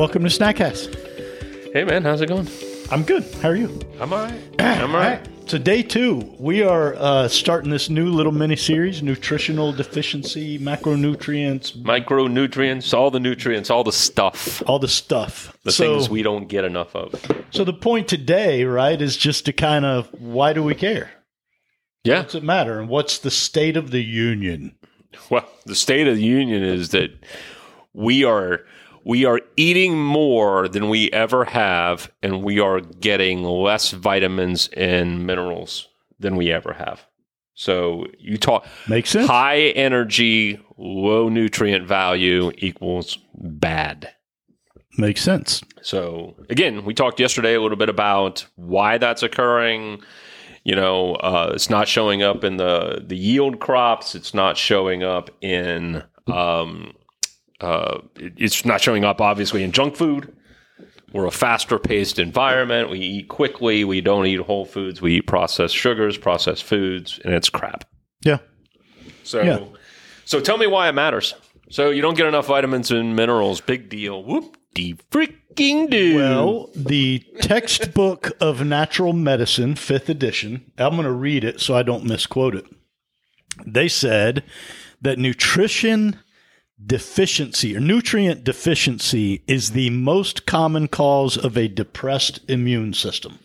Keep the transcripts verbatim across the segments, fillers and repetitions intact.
Welcome to Snackcast. Hey, man. How's it going? I'm good. How are you? I'm all right. I'm all right. So day two, we are uh, starting this new little mini-series, nutritional deficiency, macronutrients. Micronutrients, all the nutrients, all the stuff. All the stuff. The so, things we don't get enough of. So the point today, right, is just to kind of, why do we care? Yeah. What does it matter? And what's the state of the union? Well, the state of the union is that we are... We are eating more than we ever have, and we are getting less vitamins and minerals than we ever have. So you talk makes sense. High energy, low nutrient value equals bad. Makes sense. So again, we talked yesterday a little bit about why that's occurring. You know, uh, it's not showing up in the the yield crops. It's not showing up in. Um, Uh, it's not showing up, obviously, in junk food. We're a faster-paced environment. We eat quickly. We don't eat whole foods. We eat processed sugars, processed foods, and it's crap. Yeah. So, yeah. so tell me why it matters. So you don't get enough vitamins and minerals. Big deal. Whoop de freaking do. Well, the textbook of natural medicine, fifth edition. I'm going to read it so I don't misquote it. They said that nutrition. Deficiency or nutrient deficiency is the most common cause of a depressed immune system.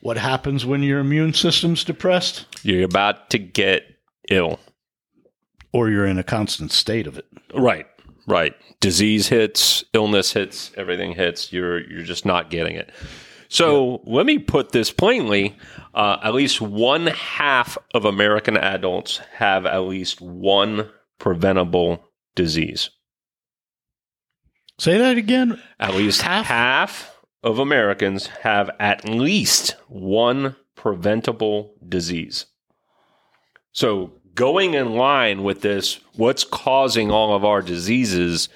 What happens when your immune system's depressed? You're about to get ill. Or you're in a constant state of it. Right, right. Disease hits, illness hits, everything hits. You're you're just not getting it. So yeah. Let me put this plainly. Uh, at least one half of American adults have at least one preventable disease. Say that again. At least half? half of Americans have at least one preventable disease. So going in line with this, what's causing all of our diseases,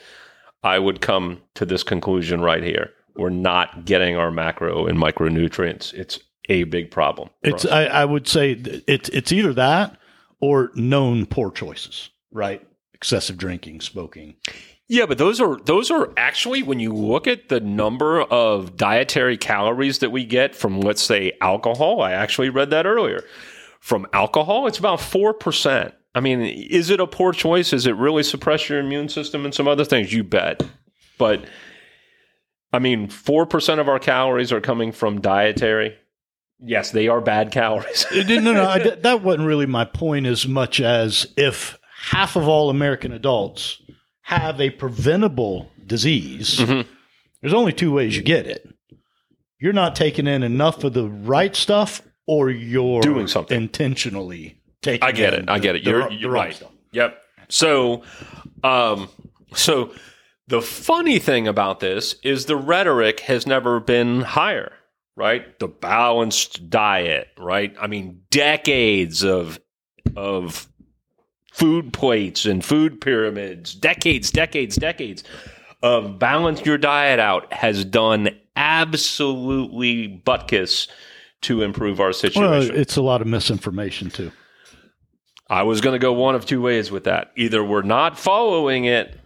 I would come to this conclusion right here. We're not getting our macro and micronutrients. It's a big problem. It's I, I would say it's it's either that or known poor choices, right? Excessive drinking, smoking. Yeah, but those are those are actually, when you look at the number of dietary calories that we get from, let's say, alcohol, I actually read that earlier. From alcohol, it's about four percent. I mean, is it a poor choice? Is it really suppress your immune system and some other things? You bet. But, I mean, four percent of our calories are coming from dietary. Yes, they are bad calories. no, no, I, that wasn't really my point as much as if... Half of all American adults have a preventable disease. Mm-hmm. There's only two ways you get it. You're not taking in enough of the right stuff, or you're doing something intentionally taking. I get in it. The, I get it. You're, the, you're the right. Stuff. Yep. So, um, so the funny thing about this is the rhetoric has never been higher, right? The balanced diet, right? I mean, decades of of. Food plates and food pyramids, decades, decades, decades of balance your diet out has done absolutely butkus to improve our situation. Well, it's a lot of misinformation, too. I was going to go one of two ways with that. Either we're not following it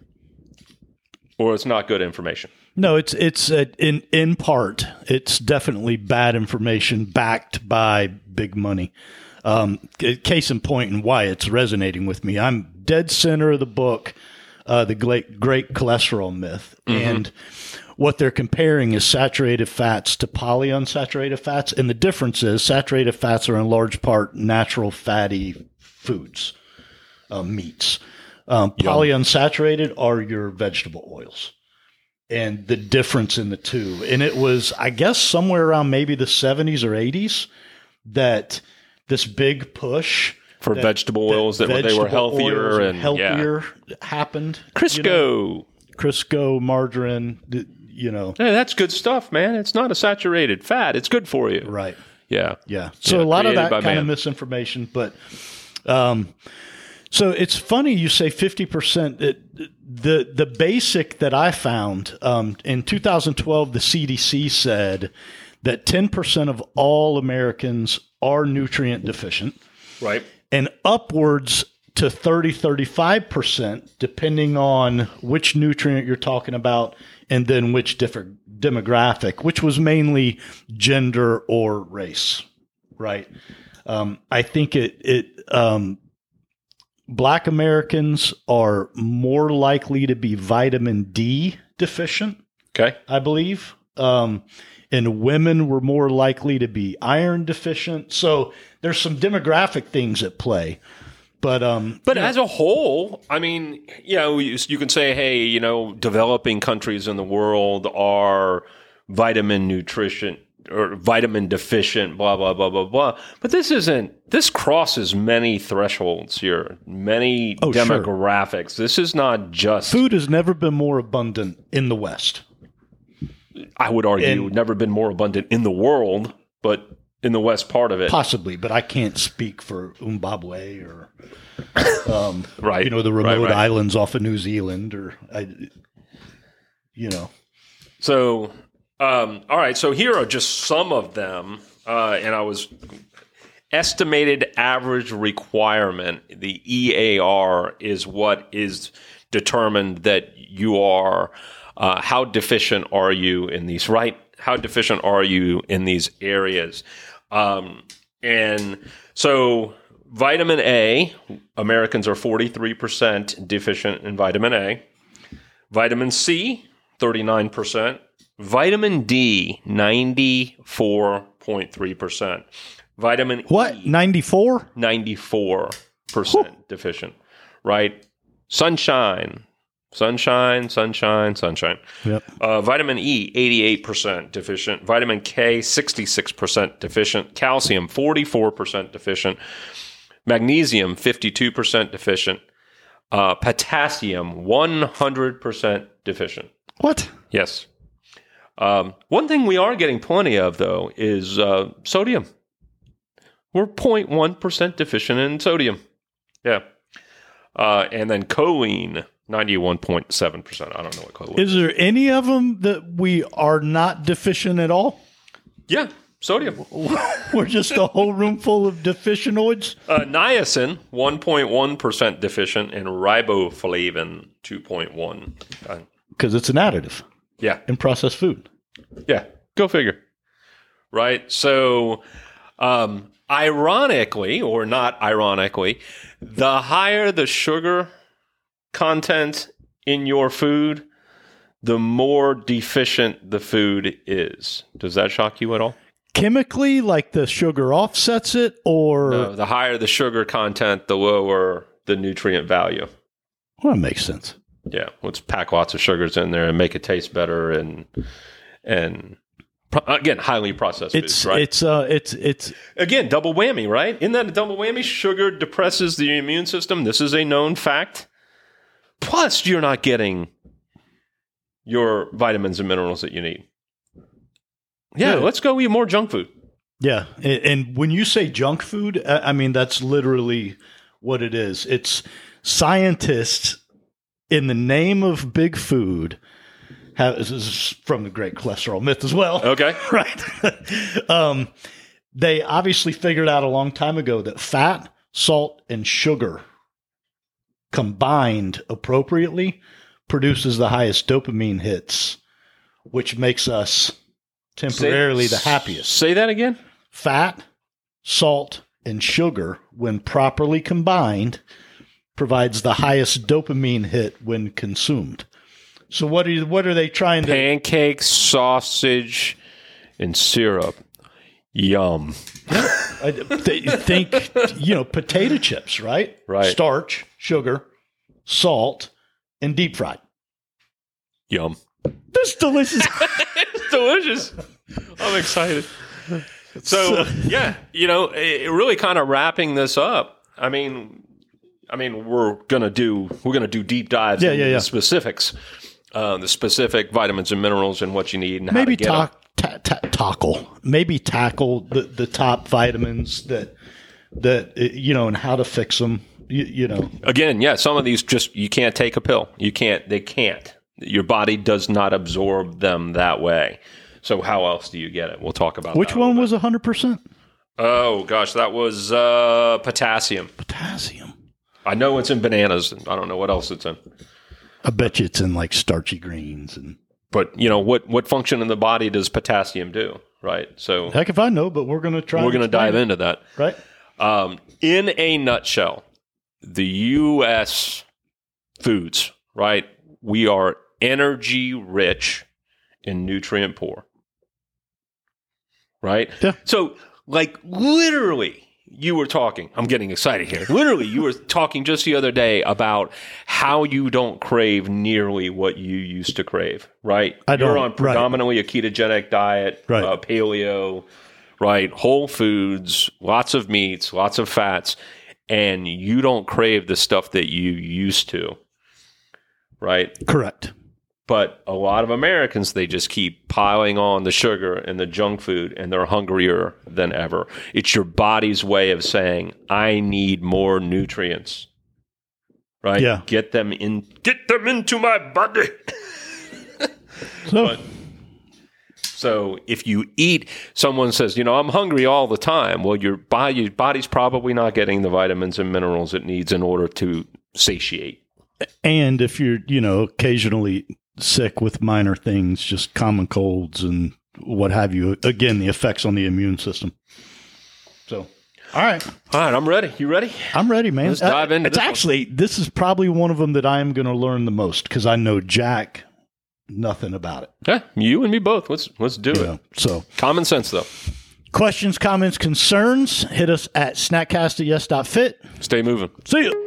or it's not good information. No, it's it's uh, in in part, it's definitely bad information backed by big money. Um, case in point and why it's resonating with me. I'm dead center of the book, uh, The Great, Great Cholesterol Myth. Mm-hmm. And what they're comparing is saturated fats to polyunsaturated fats. And the difference is saturated fats are in large part natural fatty foods, uh, meats. Um, polyunsaturated are your vegetable oils. And the difference in the two. And it was, I guess, somewhere around maybe the seventies or eighties that... This big push for that, vegetable oils that, that vegetable they were healthier and healthier yeah. happened. Crisco, you know? Crisco, margarine, you know. Hey, that's good stuff, man. It's not a saturated fat. It's good for you, right? Yeah, yeah. So yeah, a lot of that kind man. of misinformation, but um, so it's funny you say fifty percent. The the basic that I found um, in two thousand twelve, the C D C said that ten percent of all Americans are nutrient deficient. Right. And upwards to thirty, thirty-five percent, depending on which nutrient you're talking about and then which different demographic, which was mainly gender or race, right? Um, I think it, it um, Black Americans are more likely to be vitamin D deficient. Okay. I believe. Um, and women were more likely to be iron deficient. So there's some demographic things at play. But um, but as know. a whole, I mean, you know, you, you can say, hey, you know, developing countries in the world are vitamin nutrition or vitamin deficient, blah, blah, blah, blah, blah. But this isn't, this crosses many thresholds here, many oh, demographics. Sure. This is not just. Food has never been more abundant in the West. I would argue and, never been more abundant in the world, but in the West part of it. Possibly, but I can't speak for Zimbabwe or um, right. you know, the remote right, right. islands off of New Zealand or, I, you know. So, um, all right, so here are just some of them, uh, and I was estimated average requirement, the E A R is what is determined that you are – Uh, how deficient are you in these, right? How deficient are you in these areas? Um, and so vitamin A, Americans are forty-three percent deficient in vitamin A. Vitamin C, thirty-nine percent. Vitamin D, ninety-four point three percent. Vitamin what? E, ninety-four? ninety-four percent Whew. Deficient, right? Sunshine. Sunshine, sunshine, sunshine. Yep. Uh, vitamin E, eighty-eight percent deficient. Vitamin K, sixty-six percent deficient. Calcium, forty-four percent deficient. Magnesium, fifty-two percent deficient. Uh, potassium, one hundred percent deficient. What? Yes. Um, one thing we are getting plenty of, though, is uh, sodium. We're zero point one percent deficient in sodium. Yeah. Uh, and then choline. ninety-one point seven percent. I don't know what choline is. Is there any of them that we are not deficient at all? Yeah, sodium. We're just a whole room full of deficientoids? Uh, niacin, one point one percent deficient, and riboflavin, two point one percent. Because it's an additive. Yeah. In processed food. Yeah, go figure. Right? So, um, ironically, or not ironically, the higher the sugar content in your food, the more deficient the food is. Does that shock you at all? Chemically, like the sugar offsets it, or no, the higher the sugar content, the lower the nutrient value. Well, that makes sense. Yeah, let's pack lots of sugars in there and make it taste better, and and again, highly processed it's, foods, right? It's uh, it's it's again double whammy, right? Isn't that a double whammy? Sugar depresses the immune system. This is a known fact. Plus, you're not getting your vitamins and minerals that you need. Yeah, yeah. Let's go eat more junk food. Yeah, and when you say junk food, I mean, that's literally what it is. It's scientists, in the name of big food, have, this is from The Great Cholesterol Myth as well. Okay. Right? um, they obviously figured out a long time ago that fat, salt, and sugar combined appropriately produces the highest dopamine hits, which makes us temporarily say, the happiest. Say that again? Fat, salt, and sugar, when properly combined, provides the highest dopamine hit when consumed. So what are, what are they trying to... Pancakes, sausage, and syrup. Yum. I think, you know, potato chips, right? Right. Starch, sugar, salt, and deep fried. Yum. That's delicious. It's delicious. I'm excited. So, yeah, you know, it really kind of wrapping this up. I mean, I mean, we're gonna do we're gonna do deep dives yeah, into yeah, yeah. the specifics, uh, the specific vitamins and minerals and what you need and maybe how to get talk. Them. Ta- ta- tackle maybe tackle the, the top vitamins that that you know and how to fix them. You, you know, again, yeah, some of these just you can't take a pill. You can't. They can't. Your body does not absorb them that way. So how else do you get it? We'll talk about which that one was a hundred percent. Oh gosh, that was uh, potassium. Potassium. I know it's in bananas. And I don't know what else it's in. I bet you it's in like starchy greens. And But, you know, what, what function in the body does potassium do, right? So heck if I know, but we're going to try. We're going to dive into that. Right. Um, in a nutshell, the U S foods, right? We are energy rich and nutrient poor, right? Yeah. So, like, literally, you were talking. I'm getting excited here. Literally, you were talking just the other day about how you don't crave nearly what you used to crave, right? I don't. You're on predominantly right. a ketogenic diet, right. uh, paleo, right? Whole foods, lots of meats, lots of fats, and you don't crave the stuff that you used to, right? Correct. But a lot of Americans, they just keep piling on the sugar and the junk food, and they're hungrier than ever. It's your body's way of saying, I need more nutrients, right? Yeah. Get them in, get them into my body. so. But, so if you eat, someone says, you know, I'm hungry all the time. Well, your body, your body's probably not getting the vitamins and minerals it needs in order to satiate. And if you're, you know, occasionally sick with minor things, just common colds and what have you, again, the effects on the immune system. So, all right. All right, I'm ready. You ready? I'm ready, man. Let's dive into this. It's actually, this is probably one of them that I am going to learn the most because I know Jack nothing about it. Yeah, you and me both. Let's let's do it. So, common sense, though. Questions, comments, concerns, hit us at snackcast at yes dot fit. Stay moving. See ya.